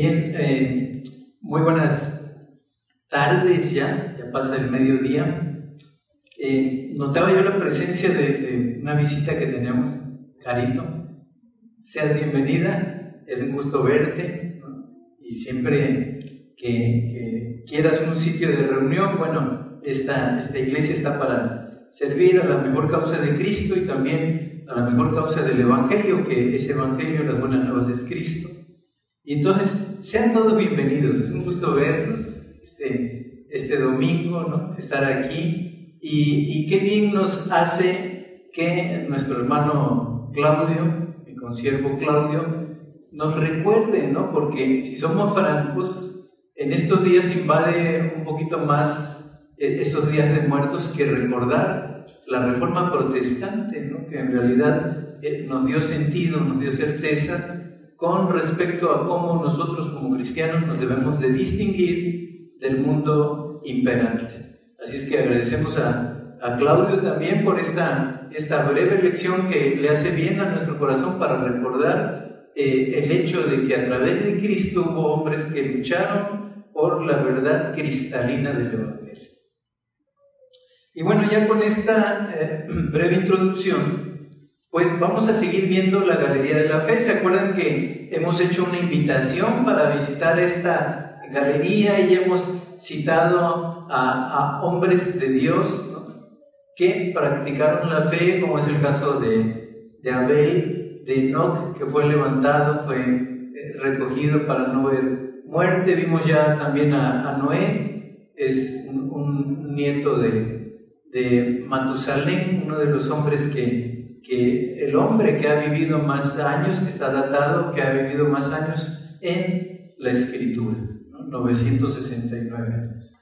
Bien, muy buenas tardes ya, pasa el mediodía. Notaba yo la presencia de una visita que tenemos, Carito. Seas bienvenida, es un gusto verte, ¿no? Y siempre que quieras un sitio de reunión, bueno, esta iglesia está para servir a la mejor causa de Cristo y también a la mejor causa del Evangelio, que ese Evangelio, las buenas nuevas, es Cristo. Y entonces, sean todos bienvenidos, es un gusto verlos este domingo, ¿no? Estar aquí, y qué bien nos hace que nuestro hermano Claudio, mi consiervo Claudio, nos recuerde, ¿no? Porque si somos francos, en estos días invade un poquito más esos días de muertos que recordar la Reforma Protestante, ¿no? Que en realidad nos dio sentido, nos dio certeza con respecto a cómo nosotros como cristianos nos debemos de distinguir del mundo imperante. Así es que agradecemos a Claudio también por esta breve lección que le hace bien a nuestro corazón para recordar el hecho de que a través de Cristo hubo hombres que lucharon por la verdad cristalina del Evangelio. Y bueno, ya con esta breve introducción, pues vamos a seguir viendo la Galería de la Fe. ¿Se acuerdan que hemos hecho una invitación para visitar esta galería y hemos citado a hombres de Dios, ¿no? Que practicaron la fe, como es el caso de Abel, de Enoch, que fue levantado, fue recogido para no ver muerte? Vimos ya también a Noé, es un nieto de Matusalén, uno de los hombres que el hombre que ha vivido más años, que está datado, que ha vivido más años en la Escritura, 969 años.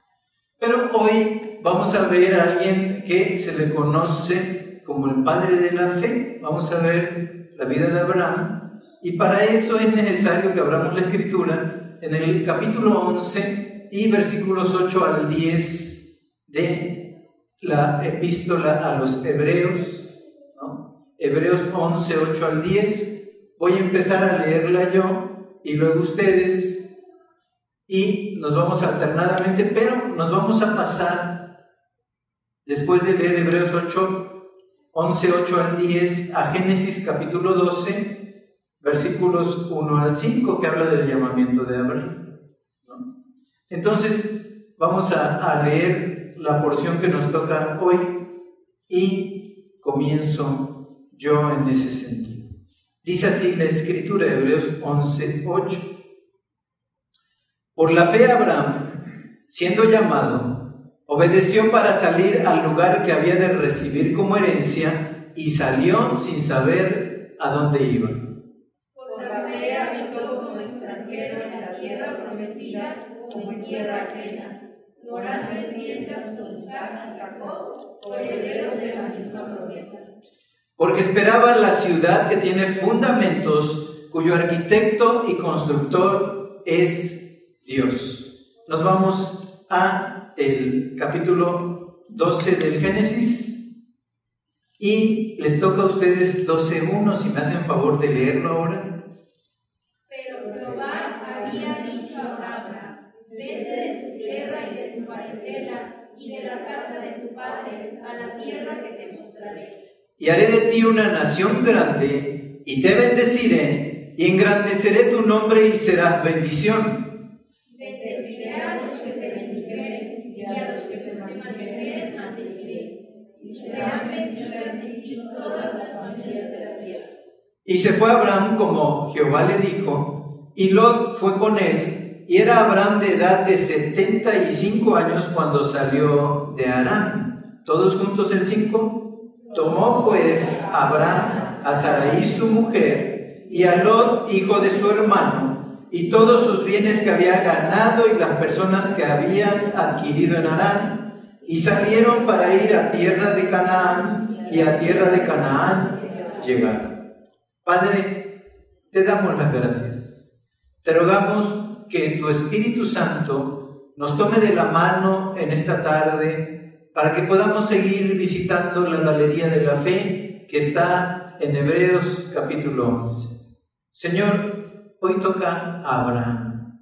Pero hoy vamos a ver a alguien que se le conoce como el padre de la fe. Vamos a ver la vida de Abraham, y para eso es necesario que abramos la Escritura en el capítulo 11 y versículos 8 al 10 de la Epístola a los Hebreos, ¿no? Hebreos 11, 8 al 10. Voy a empezar a leerla yo y luego ustedes, y nos vamos alternadamente, pero nos vamos a pasar, después de leer Hebreos 8, 11, 8 al 10, a Génesis capítulo 12, versículos 1 al 5, que habla del llamamiento de Abraham, ¿no? Entonces, vamos a leer la porción que nos toca hoy, y comienzo yo en ese sentido. Dice así la Escritura, Hebreos 11, 8. Por la fe Abraham, siendo llamado, obedeció para salir al lugar que había de recibir como herencia, y salió sin saber a dónde iba. Por la fe habitó como extranjero en la tierra prometida, como en tierra ajena, morando en tiendas con Isaac y Jacob, herederos de la misma promesa. Porque esperaba la ciudad que tiene fundamentos, cuyo arquitecto y constructor es Dios. Nos vamos a el capítulo 12 del Génesis, y les toca a ustedes 12:1, si me hacen favor de leerlo ahora. Pero Jehová había dicho a Abraham: vete de tu tierra y de tu parentela y de la casa de tu padre a la tierra que te mostraré. Y haré de ti una nación grande, y te bendeciré, y engrandeceré tu nombre, y serás bendición. Y se fue Abraham como Jehová le dijo, y Lot fue con él, y era Abraham de edad de 75 años cuando salió de Arán. Todos juntos el 5. Tomó pues Abraham a Sarai su mujer, y a Lot hijo de su hermano, y todos sus bienes que había ganado y las personas que habían adquirido en Arán, y salieron para ir a tierra de Canaán, y a tierra de Canaán llegaron. Padre, te damos las gracias. Te rogamos que tu Espíritu Santo nos tome de la mano en esta tarde para que podamos seguir visitando la Galería de la Fe que está en Hebreos capítulo 11. Señor, hoy toca a Abraham.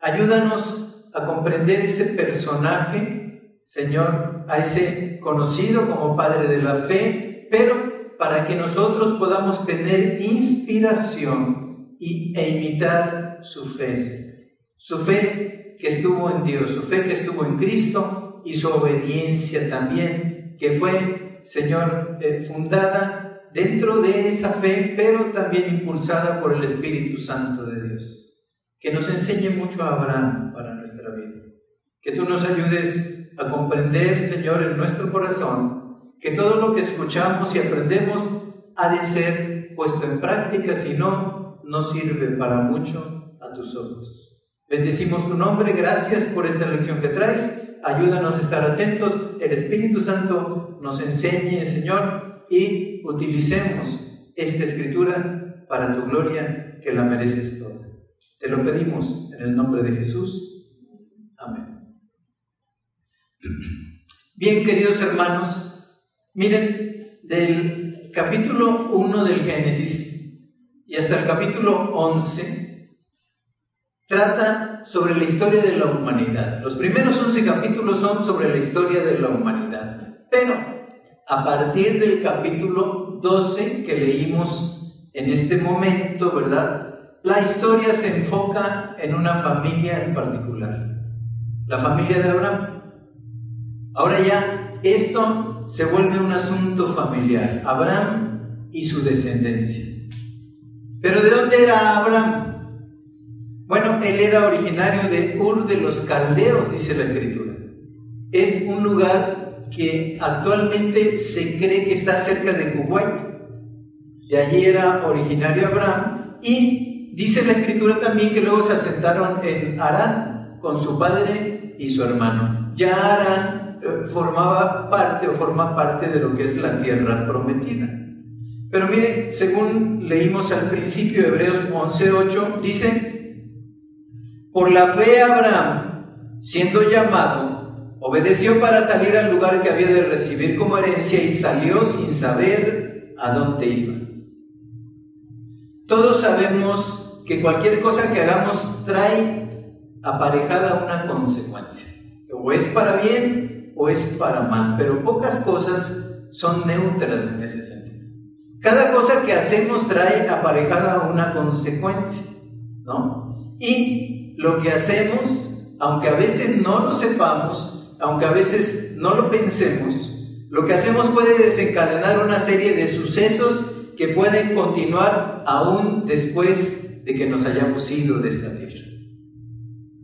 Ayúdanos a comprender ese personaje, Señor, a ese conocido como Padre de la Fe, pero para que nosotros podamos tener inspiración e imitar su fe. Su fe que estuvo en Dios, su fe que estuvo en Cristo y su obediencia también, que fue, Señor, fundada dentro de esa fe, pero también impulsada por el Espíritu Santo de Dios. Que nos enseñe mucho a Abraham para nuestra vida. Que tú nos ayudes a comprender, Señor, en nuestro corazón, que todo lo que escuchamos y aprendemos ha de ser puesto en práctica, si no, no sirve para mucho a tus ojos. Bendecimos tu nombre, gracias por esta lección que traes, ayúdanos a estar atentos, el Espíritu Santo nos enseñe, Señor, y utilicemos esta escritura para tu gloria, que la mereces toda. Te lo pedimos en el nombre de Jesús. Amén. Bien, queridos hermanos, miren, del capítulo 1 del Génesis y hasta el capítulo 11, trata sobre la historia de la humanidad. Los primeros 11 capítulos son sobre la historia de la humanidad. Pero a partir del capítulo 12 que leímos en este momento, ¿verdad?, la historia se enfoca en una familia en particular, la familia de Abraham. Ahora ya esto se vuelve un asunto familiar, Abraham y su descendencia. ¿Pero de dónde era Abraham? Bueno, él era originario de Ur de los Caldeos, dice la Escritura. Es un lugar que actualmente se cree que está cerca de Kuwait. De allí era originario Abraham y dice la Escritura también que luego se asentaron en Arán con su padre y su hermano. Ya Arán forma parte de lo que es la tierra prometida. Pero mire, según leímos al principio, Hebreos 11:8, dice: por la fe Abraham, siendo llamado, obedeció para salir al lugar que había de recibir como herencia y salió sin saber a dónde iba. Todos sabemos que cualquier cosa que hagamos trae aparejada una consecuencia, o es para bien o es para mal, pero pocas cosas son neutras en ese sentido. Cada cosa que hacemos trae aparejada una consecuencia, ¿no? Y lo que hacemos, aunque a veces no lo sepamos, aunque a veces no lo pensemos, lo que hacemos puede desencadenar una serie de sucesos que pueden continuar aún después de que nos hayamos ido de esta tierra.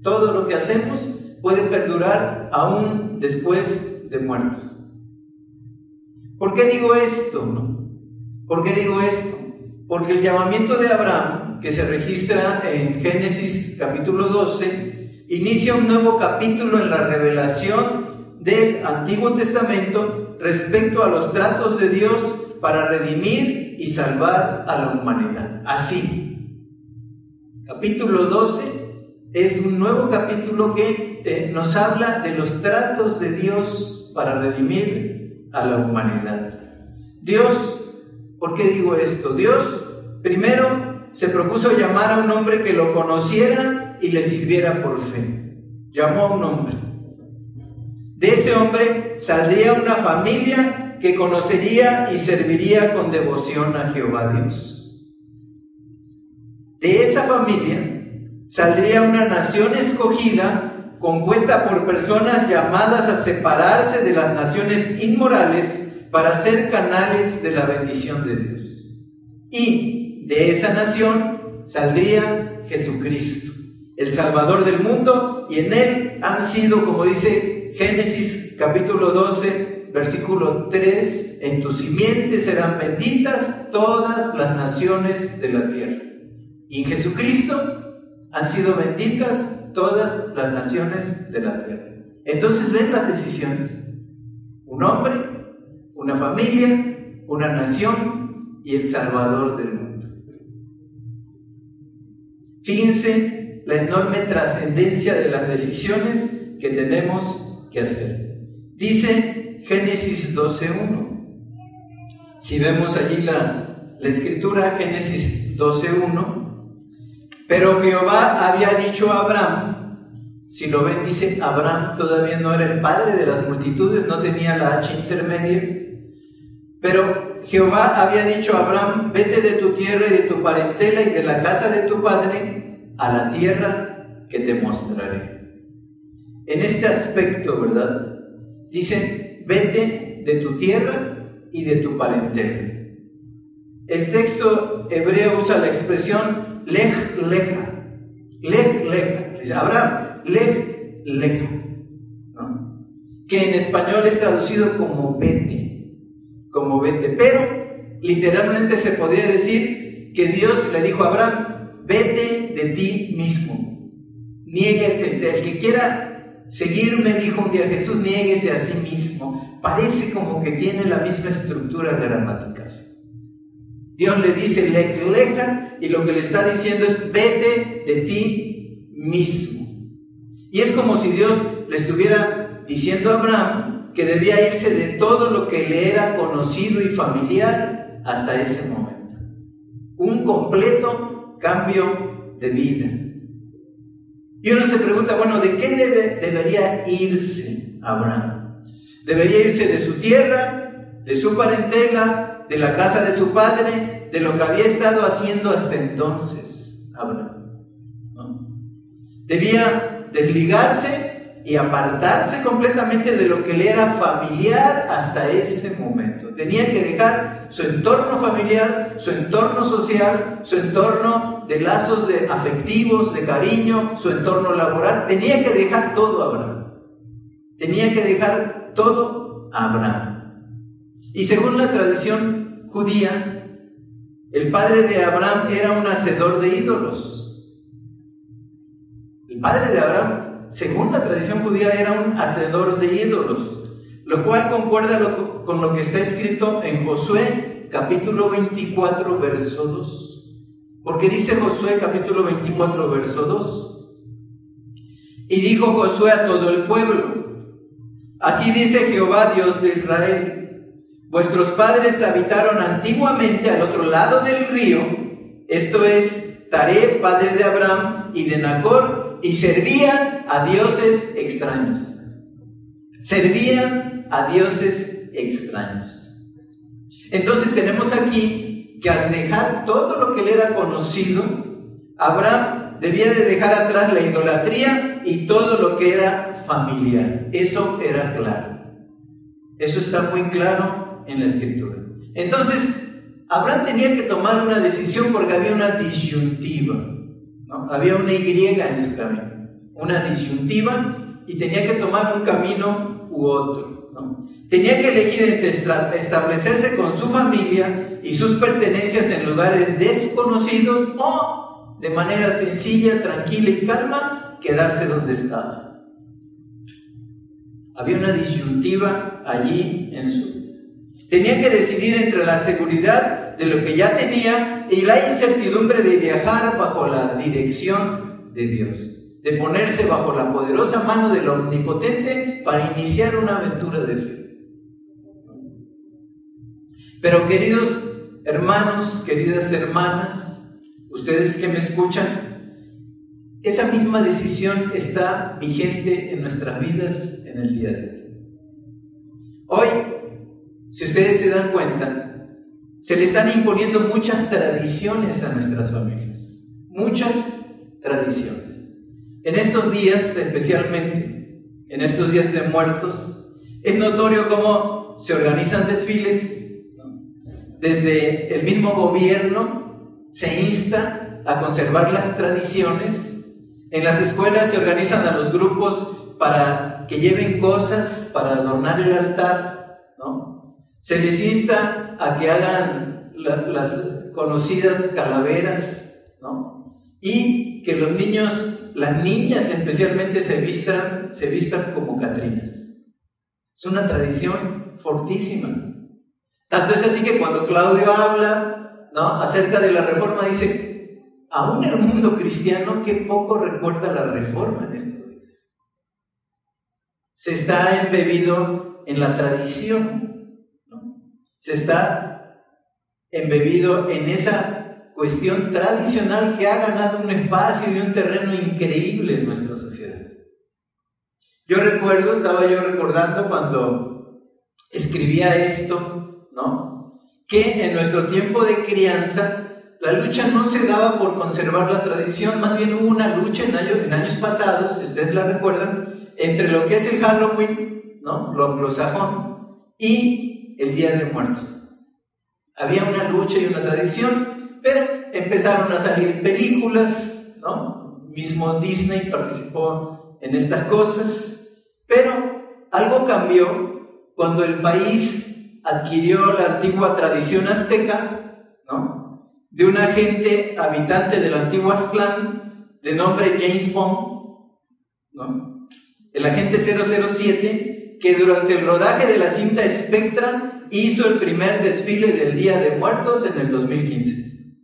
Todo lo que hacemos puede perdurar aún después de muertos. ¿Por qué digo esto? Porque el llamamiento de Abraham, que se registra en Génesis capítulo 12, inicia un nuevo capítulo en la revelación del Antiguo Testamento respecto a los tratos de Dios para redimir y salvar a la humanidad. Así, capítulo 12 es un nuevo capítulo que nos habla de los tratos de Dios para redimir a la humanidad. Dios, ¿por qué digo esto? Dios primero se propuso llamar a un hombre que lo conociera y le sirviera por fe. Llamó a un hombre. De ese hombre saldría una familia que conocería y serviría con devoción a Jehová Dios. De esa familia saldría una nación escogida, compuesta por personas llamadas a separarse de las naciones inmorales para ser canales de la bendición de Dios. Y de esa nación saldría Jesucristo, el Salvador del mundo, y en él han sido, como dice Génesis capítulo 12, Versículo 3, en tu simiente serán benditas todas las naciones de la tierra. Y en Jesucristo han sido benditas todas las naciones de la tierra. Entonces ven las decisiones. Un hombre, una familia, una nación y el Salvador del mundo. Fíjense la enorme trascendencia de las decisiones que tenemos que hacer. Dice Génesis 12.1. Si vemos allí la escritura, Génesis 12.1. Pero Jehová había dicho a Abraham: Si lo ven, dice, Abraham todavía no era el padre de las multitudes, no tenía la H intermedia. Pero Jehová había dicho a Abraham, vete de tu tierra y de tu parentela y de la casa de tu padre a la tierra que te mostraré. En este aspecto, ¿verdad? Dicen, vete de tu tierra y de tu parentela. El texto hebreo usa la expresión lej leja. Lej leja. Dice Abraham, lej leja, ¿no? Que en español es traducido como vete. Como vete, pero literalmente se podría decir que Dios le dijo a Abraham, vete de ti mismo, niéguese, el que quiera seguirme, dijo un día Jesús, niéguese a sí mismo. Parece como que tiene la misma estructura gramatical. Dios le dice leja y lo que le está diciendo es vete de ti mismo, y es como si Dios le estuviera diciendo a Abraham que debía irse de todo lo que le era conocido y familiar hasta ese momento. Un completo cambio de vida. Y uno se pregunta, bueno, ¿de qué debería irse Abraham? Debería irse de su tierra, de su parentela, de la casa de su padre, de lo que había estado haciendo hasta entonces Abraham, ¿no? Debía desligarse y apartarse completamente de lo que le era familiar hasta ese momento. Tenía que dejar su entorno familiar, su entorno social, su entorno de lazos de afectivos, de cariño, su entorno laboral. Tenía que dejar todo Abraham. Tenía que dejar todo Abraham. Y según la tradición judía, el padre de Abraham era un hacedor de ídolos. El padre de Abraham, según la tradición judía, era un hacedor de ídolos, lo cual concuerda con lo que está escrito en Josué capítulo 24 verso 2, porque dice Josué capítulo 24 verso 2, y dijo Josué a todo el pueblo, así dice Jehová Dios de Israel, vuestros padres habitaron antiguamente al otro lado del río, esto es Tare, padre de Abraham, y de Nacor, y servían a dioses extraños. Servían a dioses extraños. Entonces tenemos aquí que al dejar todo lo que le era conocido, Abraham debía de dejar atrás la idolatría y todo lo que era familiar. Eso era claro. Eso está muy claro en la escritura. Entonces Abraham tenía que tomar una decisión porque había una disyuntiva, ¿no? Había una Y en su camino, una disyuntiva, y tenía que tomar un camino u otro, ¿no? Tenía que elegir entre establecerse con su familia y sus pertenencias en lugares desconocidos o, de manera sencilla, tranquila y calma, quedarse donde estaba. Había una disyuntiva allí en su. Tenía que decidir entre la seguridad de lo que ya tenía y la incertidumbre de viajar bajo la dirección de Dios, de ponerse bajo la poderosa mano del Omnipotente para iniciar una aventura de fe. Pero queridos hermanos, queridas hermanas, ustedes que me escuchan, esa misma decisión está vigente en nuestras vidas en el día de hoy. Hoy, si ustedes se dan cuenta, se le están imponiendo muchas tradiciones a nuestras familias, muchas tradiciones. En estos días, especialmente, en estos días de muertos, es notorio cómo se organizan desfiles, ¿no? Desde el mismo gobierno se insta a conservar las tradiciones, en las escuelas se organizan a los grupos para que lleven cosas para adornar el altar, ¿no? Se les insta a que hagan las conocidas calaveras, ¿no? Y que los niños, las niñas especialmente, se vistan como catrinas. Es una tradición fortísima. Tanto es así que cuando Claudio habla, ¿no?, acerca de la reforma, dice, aún el mundo cristiano, qué poco recuerda la reforma en estos días. Se está embebido en la tradición. Se está embebido en esa cuestión tradicional que ha ganado un espacio y un terreno increíble en nuestra sociedad. Yo recuerdo, recordando cuando escribía esto, ¿no?, que en nuestro tiempo de crianza la lucha no se daba por conservar la tradición, más bien hubo una lucha en años pasados, si ustedes la recuerdan, entre lo que es el Halloween, ¿no?, lo anglosajón, y el Día de Muertos. Había una lucha y una tradición, pero empezaron a salir películas, ¿no? Mismo Disney participó en estas cosas, pero algo cambió cuando el país adquirió la antigua tradición azteca, ¿no?, de una gente habitante del antiguo Aztlán de nombre James Bond, ¿no?, el agente 007, que durante el rodaje de la cinta Spectra hizo el primer desfile del Día de Muertos en el 2015.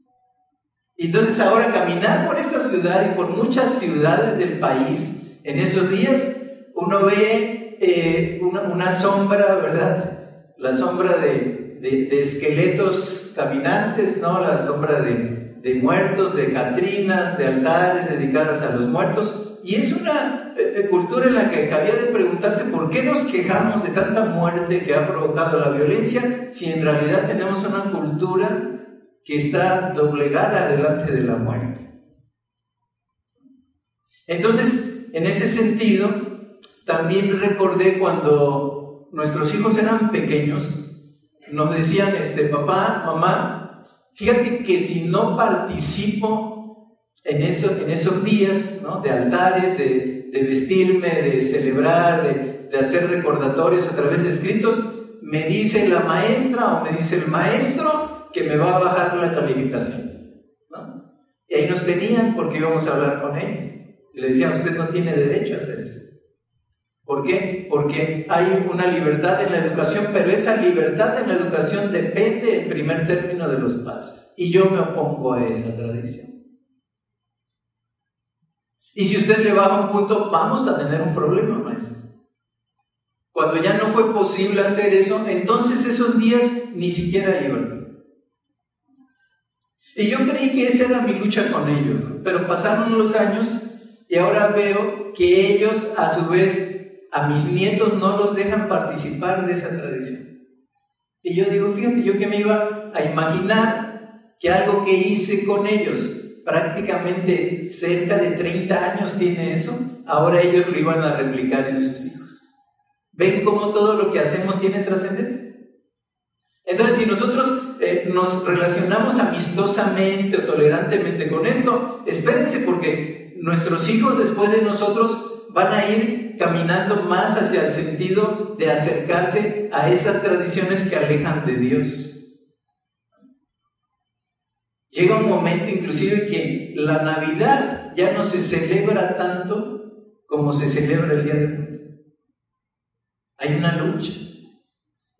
Entonces ahora caminar por esta ciudad y por muchas ciudades del país en esos días, uno ve una sombra, ¿verdad?, la sombra de esqueletos caminantes, ¿no?, la sombra de muertos, de catrinas, de altares dedicadas a los muertos, y es una cultura en la que cabía de preguntarse por qué nos quejamos de tanta muerte que ha provocado la violencia, si en realidad tenemos una cultura que está doblegada delante de la muerte. Entonces, en ese sentido, también recordé cuando nuestros hijos eran pequeños, nos decían, papá, mamá, fíjate que si no participo en esos días, ¿no?, de altares, de vestirme, de celebrar, de hacer recordatorios a través de escritos, me dice la maestra o me dice el maestro que me va a bajar la calificación, ¿no? Y ahí nos tenían porque íbamos a hablar con ellos. Le decían, usted no tiene derecho a hacer eso. ¿Por qué? Porque hay una libertad en la educación, pero esa libertad en la educación depende en primer término de los padres. Y yo me opongo a esa tradición. Y si usted le baja un punto, vamos a tener un problema, maestro. Cuando ya no fue posible hacer eso, entonces esos días ni siquiera iban. Y yo creí que esa era mi lucha con ellos, ¿no? Pero pasaron los años y ahora veo que ellos a su vez a mis nietos no los dejan participar de esa tradición. Y yo digo, fíjate, yo que me iba a imaginar que algo que hice con ellos, prácticamente cerca de 30 años tiene eso, ahora ellos lo iban a replicar en sus hijos. ¿Ven cómo todo lo que hacemos tiene trascendencia? Entonces, si nosotros nos relacionamos amistosamente o tolerantemente con esto, espérense, porque nuestros hijos después de nosotros van a ir caminando más hacia el sentido de acercarse a esas tradiciones que alejan de Dios. Llega un momento inclusive que la Navidad ya no se celebra tanto como se celebra el Día de Muertos. Hay una lucha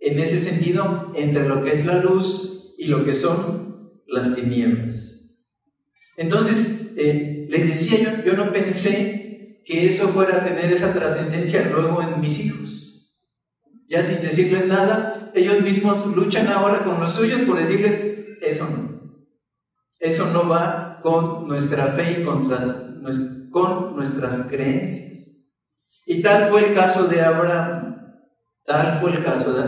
en ese sentido entre lo que es la luz y lo que son las tinieblas. Entonces, les decía, yo no pensé que eso fuera a tener esa trascendencia luego en mis hijos. Ya sin decirles nada, ellos mismos luchan ahora con los suyos por decirles, eso no va con nuestra fe y con nuestras creencias. Y tal fue el caso de Abraham,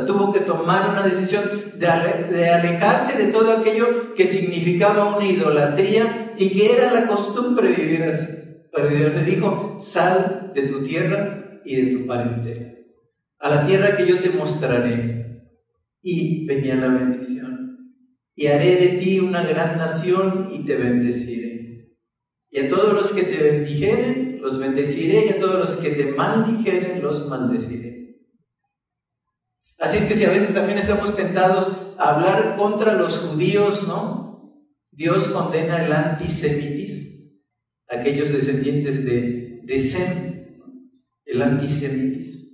tuvo que tomar una decisión de alejarse de todo aquello que significaba una idolatría y que era la costumbre vivir así. Pero Dios le dijo, sal de tu tierra y de tu parentela, a la tierra que yo te mostraré. Y venía la bendición. Y haré de ti una gran nación y te bendeciré. Y a todos los que te bendijeren, los bendeciré. Y a todos los que te maldijeren, los maldeciré. Así es que si a veces también estamos tentados a hablar contra los judíos, ¿no? Dios condena el antisemitismo. Aquellos descendientes de Sem, el antisemitismo.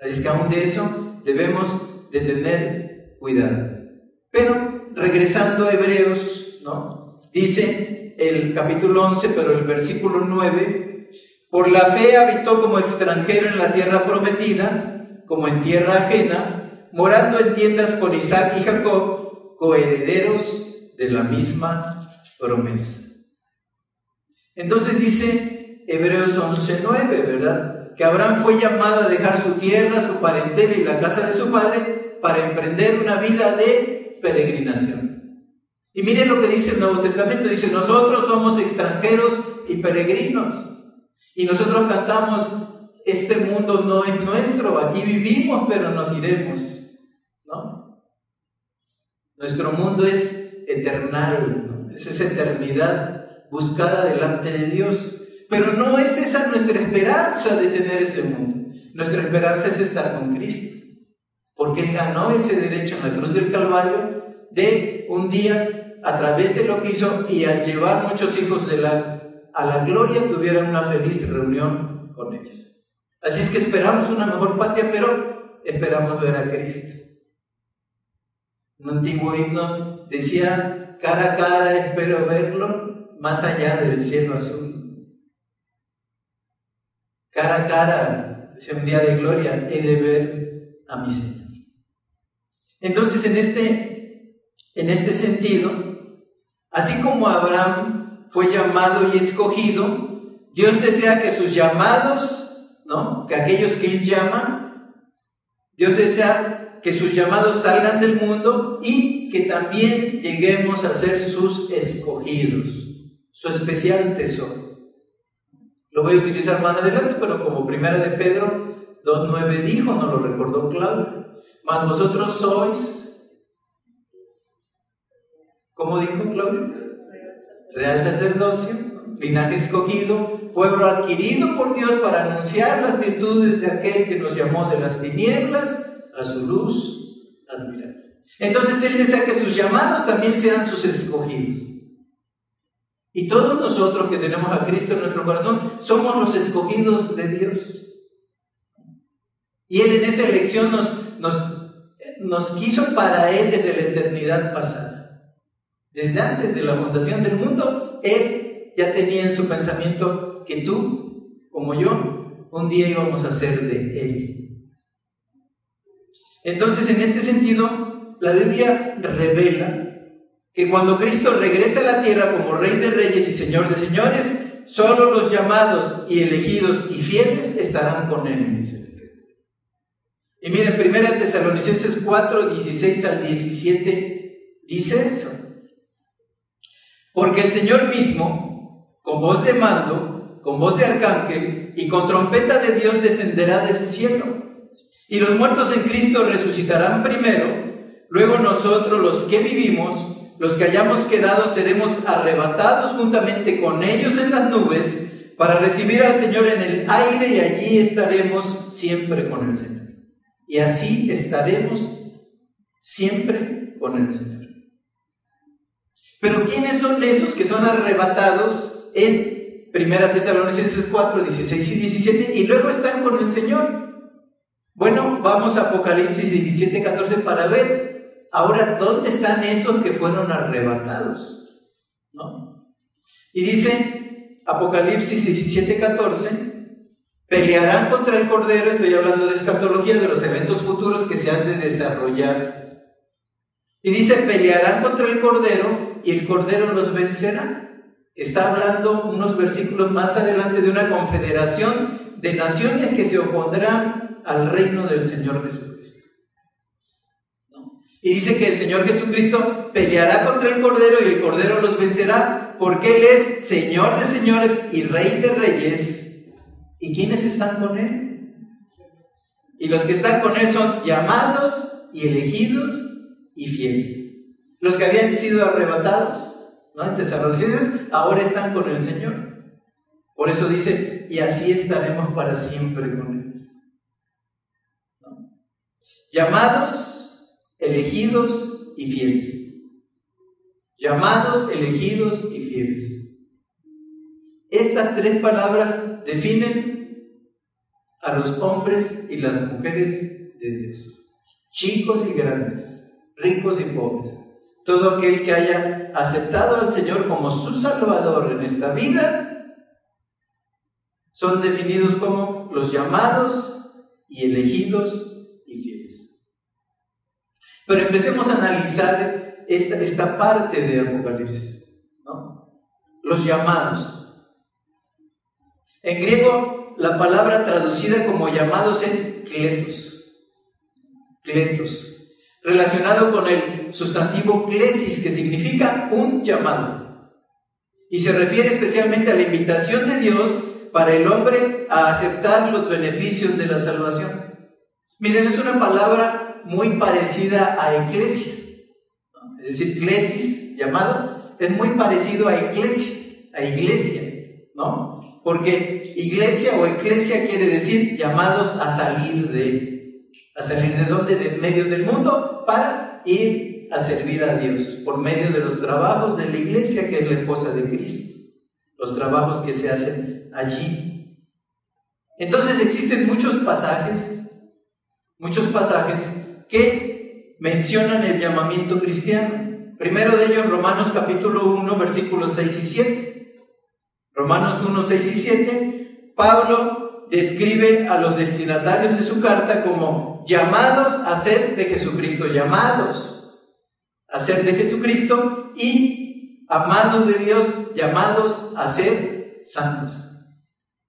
Así es que aún de eso debemos de tener cuidado. Pero regresando a Hebreos, ¿no?, dice el capítulo 11, pero el versículo 9, por la fe habitó como extranjero en la tierra prometida, como en tierra ajena, morando en tiendas con Isaac y Jacob, coherederos de la misma promesa. Entonces dice Hebreos 11:9, ¿verdad? que Abraham fue llamado a dejar su tierra, su parentela y la casa de su padre para emprender una vida de peregrinación. Y miren lo que dice el Nuevo Testamento, dice: nosotros somos extranjeros y peregrinos. Y nosotros cantamos: este mundo no es nuestro, aquí vivimos pero nos iremos, ¿no? Nuestro mundo es eternal, ¿no? Es esa eternidad buscada delante de Dios. Pero no es esa nuestra esperanza de tener ese mundo. Nuestra esperanza es estar con Cristo, porque Él ganó ese derecho en la cruz del Calvario de un día, a través de lo que hizo, y al llevar muchos hijos a la gloria, tuvieran una feliz reunión con ellos. Así es que esperamos una mejor patria, pero esperamos ver a Cristo. Un antiguo himno decía: cara a cara espero verlo, más allá del cielo azul. Cara a cara, sea un día de gloria, he de ver a mi Señor. Entonces, en este sentido, así como Abraham fue llamado y escogido, Dios desea que sus llamados, ¿no?, que aquellos que Él llama, Dios desea que sus llamados salgan del mundo y que también lleguemos a ser sus escogidos, su especial tesoro. Lo voy a utilizar más adelante, pero como primera de Pedro 2:9 dijo, nos lo recordó Claudio: mas vosotros sois, ¿cómo dijo Claudio? Real sacerdocio, linaje escogido, pueblo adquirido por Dios para anunciar las virtudes de aquel que nos llamó de las tinieblas a su luz admirable. Entonces Él desea que sus llamados también sean sus escogidos. Y todos nosotros que tenemos a Cristo en nuestro corazón somos los escogidos de Dios. Y Él en esa elección nos quiso para Él desde la eternidad pasada. Desde antes de la fundación del mundo, Él ya tenía en su pensamiento que tú, como yo, un día íbamos a ser de Él. Entonces, en este sentido, la Biblia revela que cuando Cristo regresa a la tierra como Rey de Reyes y Señor de Señores, solo los llamados y elegidos y fieles estarán con Él en ese decreto. Y miren, 1 Tesalonicenses 4, 16 al 17 dice eso: porque el Señor mismo, con voz de mando, con voz de arcángel y con trompeta de Dios, descenderá del cielo, y los muertos en Cristo resucitarán primero. Luego nosotros, los que vivimos, los que hayamos quedado, seremos arrebatados juntamente con ellos en las nubes para recibir al Señor en el aire, y allí estaremos siempre con el Señor. Y así estaremos siempre con el Señor. Pero ¿quiénes son esos que son arrebatados en 1 Tesalonicenses 4, 16 y 17, y luego están con el Señor? Bueno, vamos a Apocalipsis 17, 14 para ver ahora dónde están esos que fueron arrebatados, ¿no? Y dice Apocalipsis 17, 14: pelearán contra el Cordero. Estoy hablando de escatología, de los eventos futuros que se han de desarrollar. Y dice: pelearán contra el Cordero y el Cordero los vencerá. Está hablando unos versículos más adelante de una confederación de naciones que se opondrán al reino del Señor Jesucristo, ¿no? Y dice que el Señor Jesucristo peleará contra el Cordero y el Cordero los vencerá, porque Él es Señor de señores y Rey de reyes. ¿Y quiénes están con Él? Y los que están con Él son llamados y elegidos y fieles, los que habían sido arrebatados, ¿no?, en Tesalonicenses, ahora están con el Señor. Por eso dice: y así estaremos para siempre con Él, ¿no? Llamados, elegidos y fieles. Llamados, elegidos y fieles. Estas tres palabras definen a los hombres y las mujeres de Dios, chicos y grandes, ricos y pobres. Todo aquel que haya aceptado al Señor como su Salvador en esta vida, son definidos como los llamados y elegidos y fieles. Pero empecemos a analizar esta parte de Apocalipsis, ¿no? Los llamados. En griego la palabra traducida como llamados es kletos, relacionado con el sustantivo klesis, que significa un llamado, y se refiere especialmente a la invitación de Dios para el hombre a aceptar los beneficios de la salvación. Miren, es una palabra muy parecida a eclesia, ¿no? Es decir, klesis, llamado, es muy parecido a iglesia, ¿no? Porque iglesia o eclesia quiere decir llamados a salir de, ¿dónde? De medio del mundo, para ir a servir a Dios, por medio de los trabajos de la iglesia, que es la esposa de Cristo, los trabajos que se hacen allí. Entonces existen muchos pasajes que mencionan el llamamiento cristiano. Primero de ellos, Romanos capítulo 1, versículos 6 y 7. Romanos 1, 6 y 7, Pablo describe a los destinatarios de su carta como llamados a ser de Jesucristo, y amados de Dios, llamados a ser santos.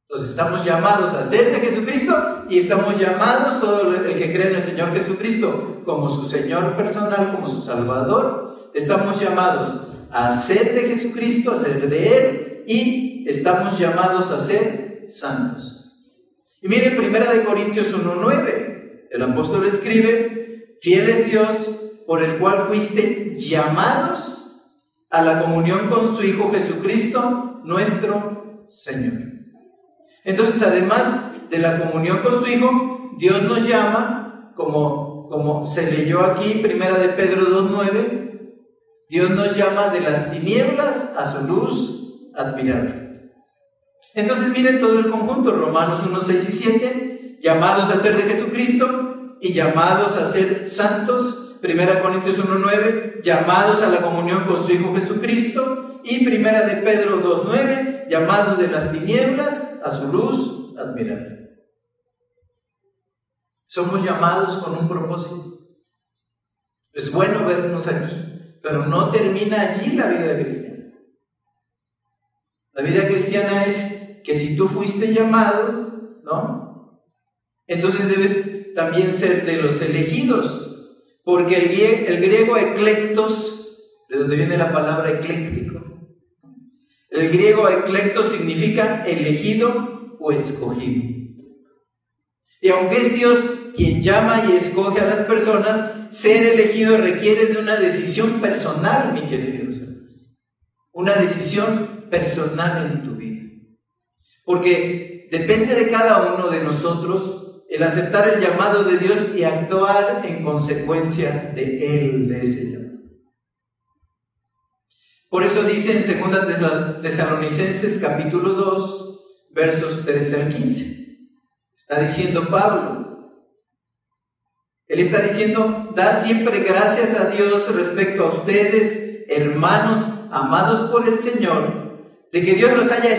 Entonces estamos llamados a ser de Jesucristo y estamos llamados, todo el que cree en el Señor Jesucristo como su Señor personal, como su Salvador, estamos llamados a ser de Jesucristo, a ser de Él, y estamos llamados a ser santos. Y miren, primera de Corintios 1:9, el apóstol escribe: fiel es Dios, por el cual fuiste llamados a la comunión con su Hijo Jesucristo, nuestro Señor. Entonces, además de la comunión con su Hijo, Dios nos llama, como se leyó aquí, primera de Pedro 2:9, Dios nos llama de las tinieblas a su luz admirable. Entonces, miren todo el conjunto, Romanos 1, 6 y 7, llamados a ser de Jesucristo y llamados a ser santos, primera Corintios 1:9, llamados a la comunión con su Hijo Jesucristo, y primera de Pedro 2:9, llamados de las tinieblas a su luz admirable. Somos llamados con un propósito. Es bueno vernos aquí, pero no termina allí la vida cristiana. La vida cristiana es que si tú fuiste llamado, ¿no?, entonces debes también ser de los elegidos, porque el griego eclectos, de donde viene la palabra ecléctico, el griego eclecto significa elegido o escogido. Y aunque es Dios quien llama y escoge a las personas, ser elegido requiere de una decisión personal, mi querido Dios. Una decisión personal en tu vida. Porque depende de cada uno de nosotros el aceptar el llamado de Dios y actuar en consecuencia de Él, de ese llamado. Por eso dice en 2 Tesalonicenses capítulo 2, versos 13 al 15. Está diciendo Pablo, él está diciendo: dar siempre gracias a Dios respecto a ustedes, hermanos amados por el Señor, de que Dios los haya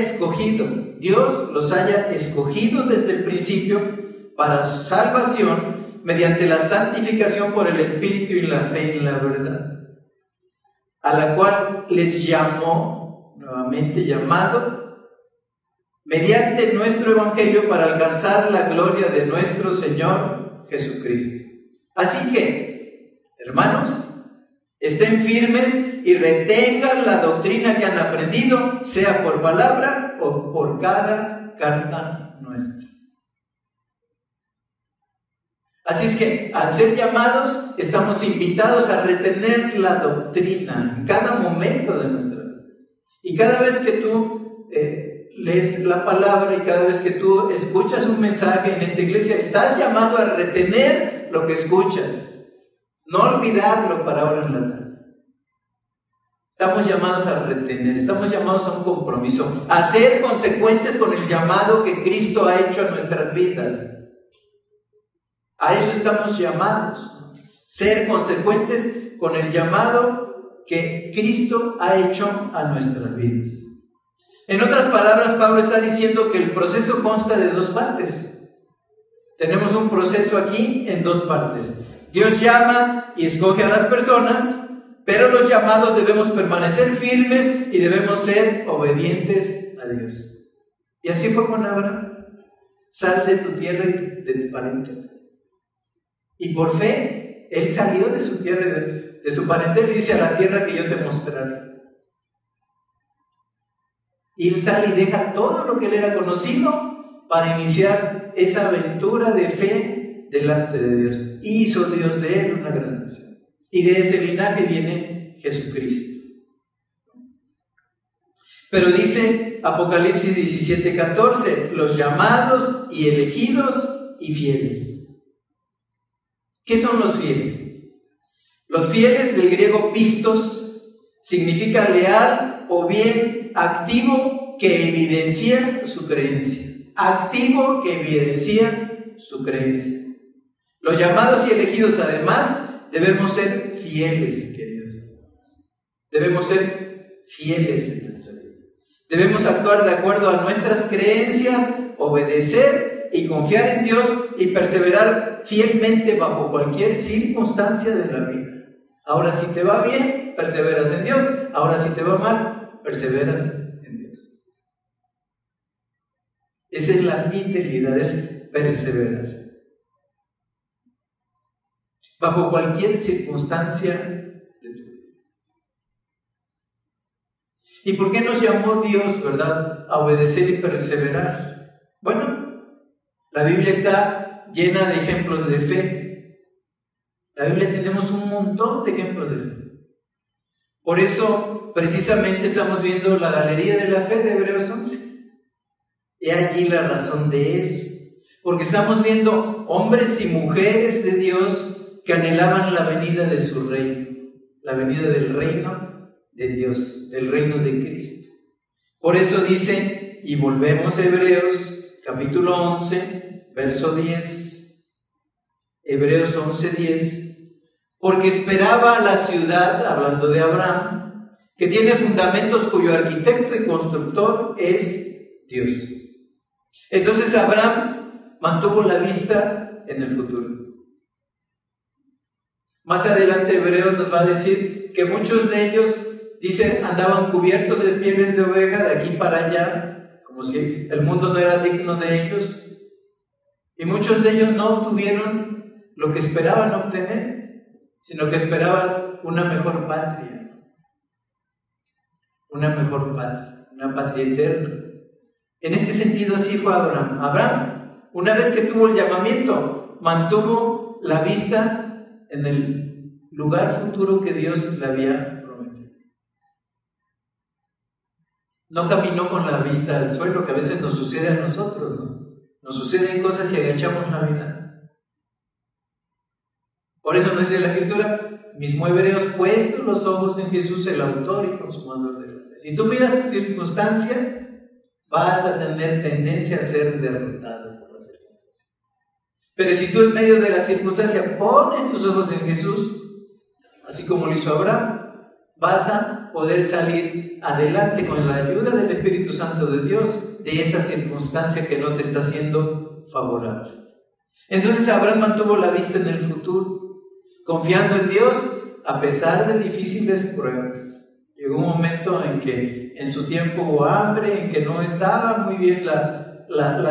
escogido, desde el principio para su salvación, mediante la santificación por el Espíritu y la fe en la verdad, a la cual les llamó, nuevamente llamado, mediante nuestro Evangelio para alcanzar la gloria de nuestro Señor Jesucristo. Así que, hermanos, estén firmes y retengan la doctrina que han aprendido, sea por palabra o por cada carta nuestra. Así es que, al ser llamados, estamos invitados a retener la doctrina en cada momento de nuestra vida. Y cada vez que tú lees la palabra y cada vez que tú escuchas un mensaje en esta iglesia, estás llamado a retener lo que escuchas, no olvidarlo para ahora en la tarde. Estamos llamados a retener, estamos llamados a un compromiso, a ser consecuentes con el llamado que Cristo ha hecho a nuestras vidas. A eso estamos llamados, ser consecuentes con el llamado que Cristo ha hecho a nuestras vidas. En otras palabras, Pablo está diciendo que el proceso consta de dos partes. Tenemos un proceso aquí en dos partes. Dios llama y escoge a las personas, pero los llamados debemos permanecer firmes y debemos ser obedientes a Dios. Y así fue con Abraham. sal de tu tierra y de tu parentela. Y por fe, él salió de su tierra y de su parentela y dice: a la tierra que yo te mostraré. Y él sale y deja todo lo que él era conocido para iniciar esa aventura de fe delante de Dios. Hizo Dios de él una gran nación. Y de ese linaje viene Jesucristo. Pero dice Apocalipsis 17:14, los llamados y elegidos y fieles. ¿Qué son los fieles? Los fieles, del griego pistos, significa leal o bien activo que evidencia su creencia. Activo que evidencia su creencia. Los llamados y elegidos, además, debemos ser fieles, queridos hermanos. Debemos ser fieles en nuestra vida. Debemos actuar de acuerdo a nuestras creencias, obedecer y confiar en Dios y perseverar fielmente bajo cualquier circunstancia de la vida. Ahora si te va bien, perseveras en Dios. Ahora si te va mal, perseveras en Dios. Esa es la fidelidad, es perseverar. Bajo cualquier circunstancia de tu vida. ¿Y por qué nos llamó Dios, verdad, a obedecer y perseverar? Bueno, la Biblia está llena de ejemplos de fe. La Biblia tenemos un montón de ejemplos de fe. Por eso, precisamente estamos viendo la galería de la fe de Hebreos 11. He allí la razón de eso. Porque estamos viendo hombres y mujeres de Dios que anhelaban la venida de su reino, la venida del reino de Dios, el reino de Cristo. Por eso dice, y volvemos a Hebreos, capítulo 11, verso 10, Hebreos 11, 10, porque esperaba la ciudad, hablando de Abraham, que tiene fundamentos cuyo arquitecto y constructor es Dios. Entonces Abraham mantuvo la vista en el futuro. Más adelante Hebreos nos va a decir que muchos de ellos, dicen, andaban cubiertos de pieles de oveja de aquí para allá, como si el mundo no era digno de ellos. Y muchos de ellos no obtuvieron lo que esperaban obtener, sino que esperaban una mejor patria. Una mejor patria, una patria eterna. En este sentido así fue Abraham. Abraham, una vez que tuvo el llamamiento, mantuvo la vista en el lugar futuro que Dios le había prometido. No caminó con la vista al suelo, que a veces nos sucede a nosotros, ¿no? Nos suceden cosas y agachamos la mirada. Por eso nos dice la Escritura, mismo Hebreos, puestos los ojos en Jesús, el autor y consumador de la fe. Si tú miras tus circunstancias, vas a tener tendencia a ser derrotado. Pero si tú en medio de la circunstancia pones tus ojos en Jesús, así como lo hizo Abraham, vas a poder salir adelante con la ayuda del Espíritu Santo de Dios de esa circunstancia que no te está siendo favorable. Entonces Abraham mantuvo la vista en el futuro, confiando en Dios a pesar de difíciles pruebas. Llegó un momento en que en su tiempo hubo hambre, en que no estaba muy bien la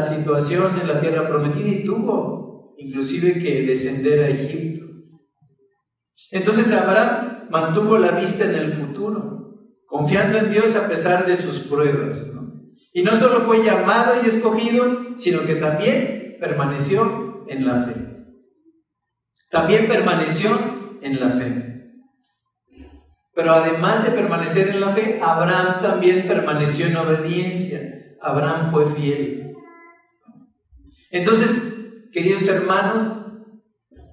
situación en la tierra prometida y tuvo inclusive que descender a Egipto. Entonces Abraham mantuvo la vista en el futuro, confiando en Dios a pesar de sus pruebas, ¿no? Y no solo fue llamado y escogido, sino que también permaneció en la fe. También permaneció en la fe. Pero además de permanecer en la fe, Abraham también permaneció en obediencia. Abraham fue fiel. Entonces, queridos hermanos,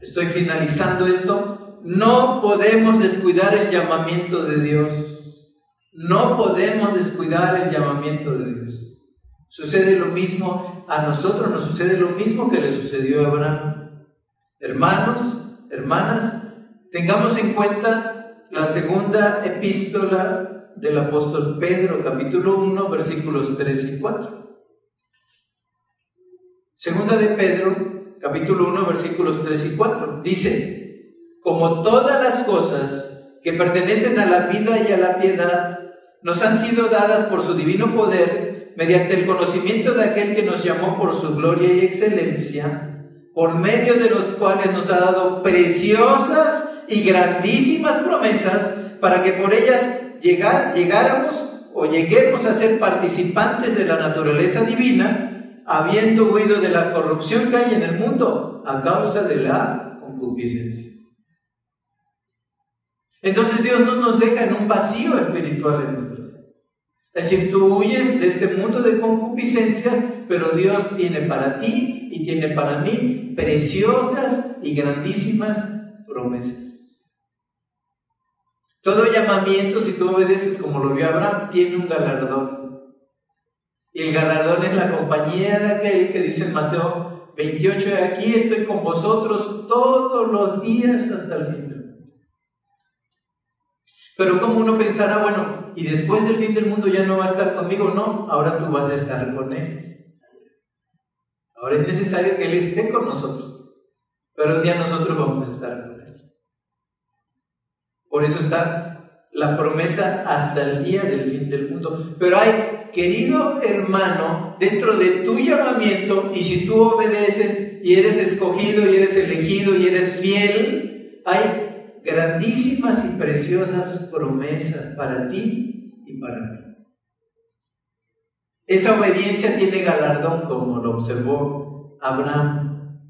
estoy finalizando esto. No podemos descuidar el llamamiento de Dios. No podemos descuidar el llamamiento de Dios. Sucede lo mismo a nosotros, nos sucede lo mismo que le sucedió a Abraham. Hermanos, hermanas, tengamos en cuenta la segunda epístola del apóstol Pedro, capítulo 1, versículos 3 y 4. Segunda de Pedro, capítulo 1, versículos 3 y 4, dice: como todas las cosas que pertenecen a la vida y a la piedad nos han sido dadas por su divino poder, mediante el conocimiento de aquel que nos llamó por su gloria y excelencia, por medio de los cuales nos ha dado preciosas y grandísimas promesas, para que por ellas llegáramos o lleguemos a ser participantes de la naturaleza divina, habiendo huido de la corrupción que hay en el mundo a causa de la concupiscencia. Entonces Dios no nos deja en un vacío espiritual en nuestra vida. Es decir, tú huyes de este mundo de concupiscencias, pero Dios tiene para ti y tiene para mí preciosas y grandísimas promesas. Todo llamamiento, si tú obedeces como lo vio Abraham, tiene un galardón. Y el galardón es la compañía de aquel que dice en Mateo 28, aquí estoy con vosotros todos los días hasta el fin. Pero como uno pensará, bueno, y después del fin del mundo ya no va a estar conmigo, no, ahora tú vas a estar con Él. Ahora es necesario que Él esté con nosotros, pero un día nosotros vamos a estar con Él. Por eso está la promesa hasta el día del fin del mundo. Pero hay, querido hermano, dentro de tu llamamiento, y si tú obedeces y eres escogido y eres elegido y eres fiel, hay grandísimas y preciosas promesas para ti y para mí. Esa obediencia tiene galardón, como lo observó Abraham.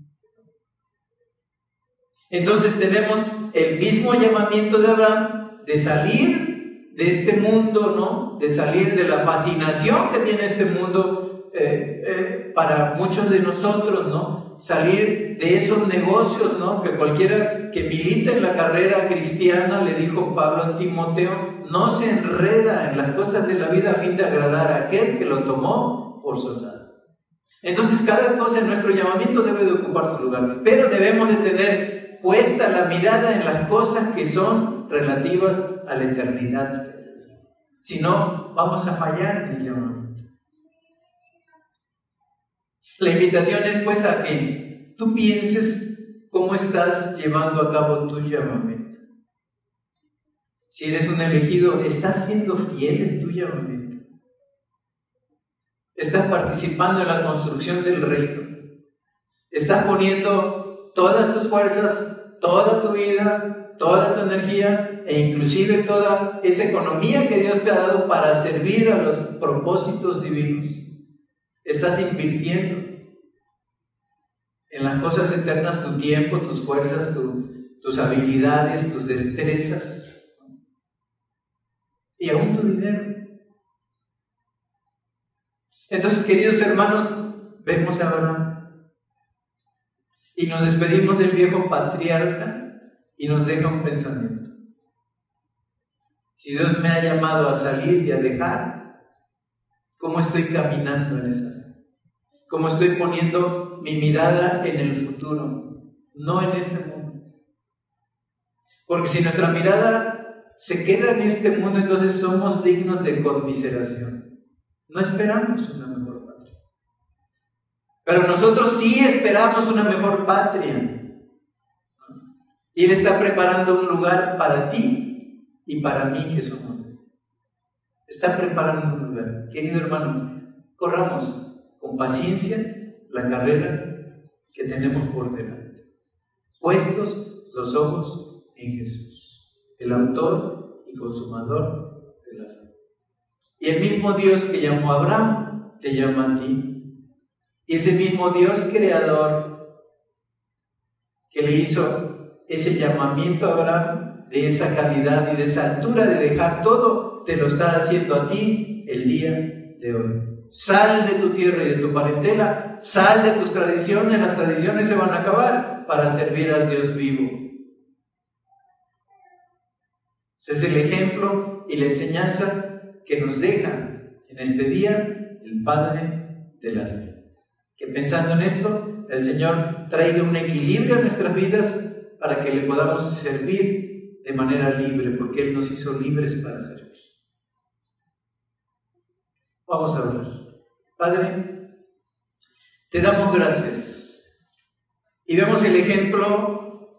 Entonces tenemos el mismo llamamiento de Abraham de salir de este mundo, ¿no? De salir de la fascinación que tiene este mundo para muchos de nosotros, ¿no? Salir de esos negocios, ¿no? Que cualquiera que milita en la carrera cristiana, le dijo Pablo a Timoteo, no se enreda en las cosas de la vida a fin de agradar a aquel que lo tomó por soldado. Entonces cada cosa en nuestro llamamiento debe de ocupar su lugar, pero debemos de tener puesta la mirada en las cosas que son relativas a la eternidad. Si no, vamos a fallar en el llamamiento. La invitación es pues a que tú pienses cómo estás llevando a cabo tu llamamiento. Si eres un elegido, ¿estás siendo fiel en tu llamamiento? ¿Estás participando en la construcción del reino? ¿Estás poniendo todas tus fuerzas, toda tu vida, toda tu energía e inclusive toda esa economía que Dios te ha dado para servir a los propósitos divinos? Estás invirtiendo en las cosas eternas tu tiempo, tus fuerzas, tus habilidades, tus destrezas y aún tu dinero. Entonces, queridos hermanos, vemos a Abraham y nos despedimos del viejo patriarca y nos deja un pensamiento. Si Dios me ha llamado a salir y a dejar, ¿cómo estoy caminando en esa fe? ¿Cómo estoy poniendo mi mirada en el futuro? No en ese mundo. Porque si nuestra mirada se queda en este mundo, entonces somos dignos de conmiseración. No esperamos una mejor patria. Pero nosotros sí esperamos una mejor patria. Y Él está preparando un lugar para ti y para mí que somos. Está preparando un lugar. Querido hermano, corramos con paciencia la carrera que tenemos por delante, puestos los ojos en Jesús, el autor y consumador de la fe. Y el mismo Dios que llamó a Abraham, te llama a ti. Y ese mismo Dios creador que le hizo ese llamamiento a Abraham de esa calidad y de esa altura de dejar todo, te lo está haciendo a ti el día de hoy. Sal de tu tierra y de tu parentela, sal de tus tradiciones, las tradiciones se van a acabar para servir al Dios vivo. Ese es el ejemplo y la enseñanza que nos deja en este día el Padre de la Fe. Que pensando en esto, el Señor traiga un equilibrio a nuestras vidas para que le podamos servir de manera libre, porque Él nos hizo libres para servir. Vamos a orar. Padre, te damos gracias y vemos el ejemplo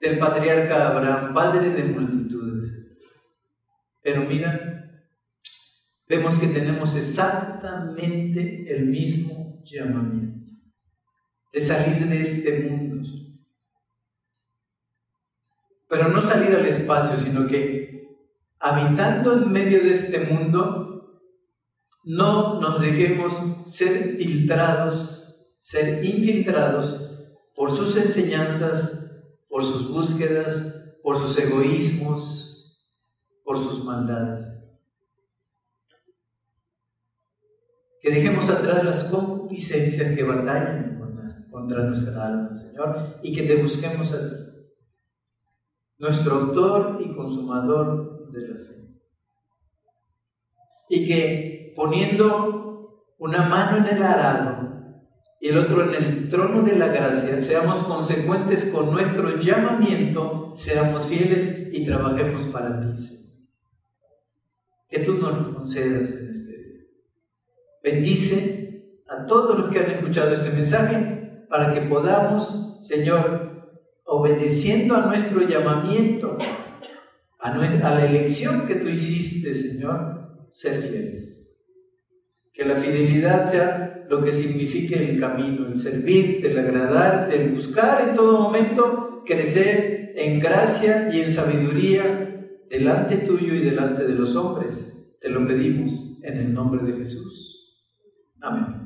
del patriarca Abraham, padre de multitudes. Pero mira, vemos que tenemos exactamente el mismo llamamiento de salir de este mundo, pero no salir al espacio, sino que habitando en medio de este mundo no nos dejemos ser infiltrados por sus enseñanzas, por sus búsquedas, por sus egoísmos, por sus maldades. Que dejemos atrás las concupiscencias que batallan contra nuestra alma, Señor, y que te busquemos a ti, nuestro autor y consumador de la fe. Y que poniendo una mano en el arado y el otro en el trono de la gracia, seamos consecuentes con nuestro llamamiento, seamos fieles y trabajemos para ti, Señor. Que tú nos lo concedas en este día. Bendice a todos los que han escuchado este mensaje para que podamos, Señor, obedeciendo a nuestro llamamiento, a la elección que tú hiciste, Señor, ser fieles. Que la fidelidad sea lo que signifique el camino, el servirte, el agradarte, el buscar en todo momento crecer en gracia y en sabiduría delante tuyo y delante de los hombres. Te lo pedimos en el nombre de Jesús. Amén.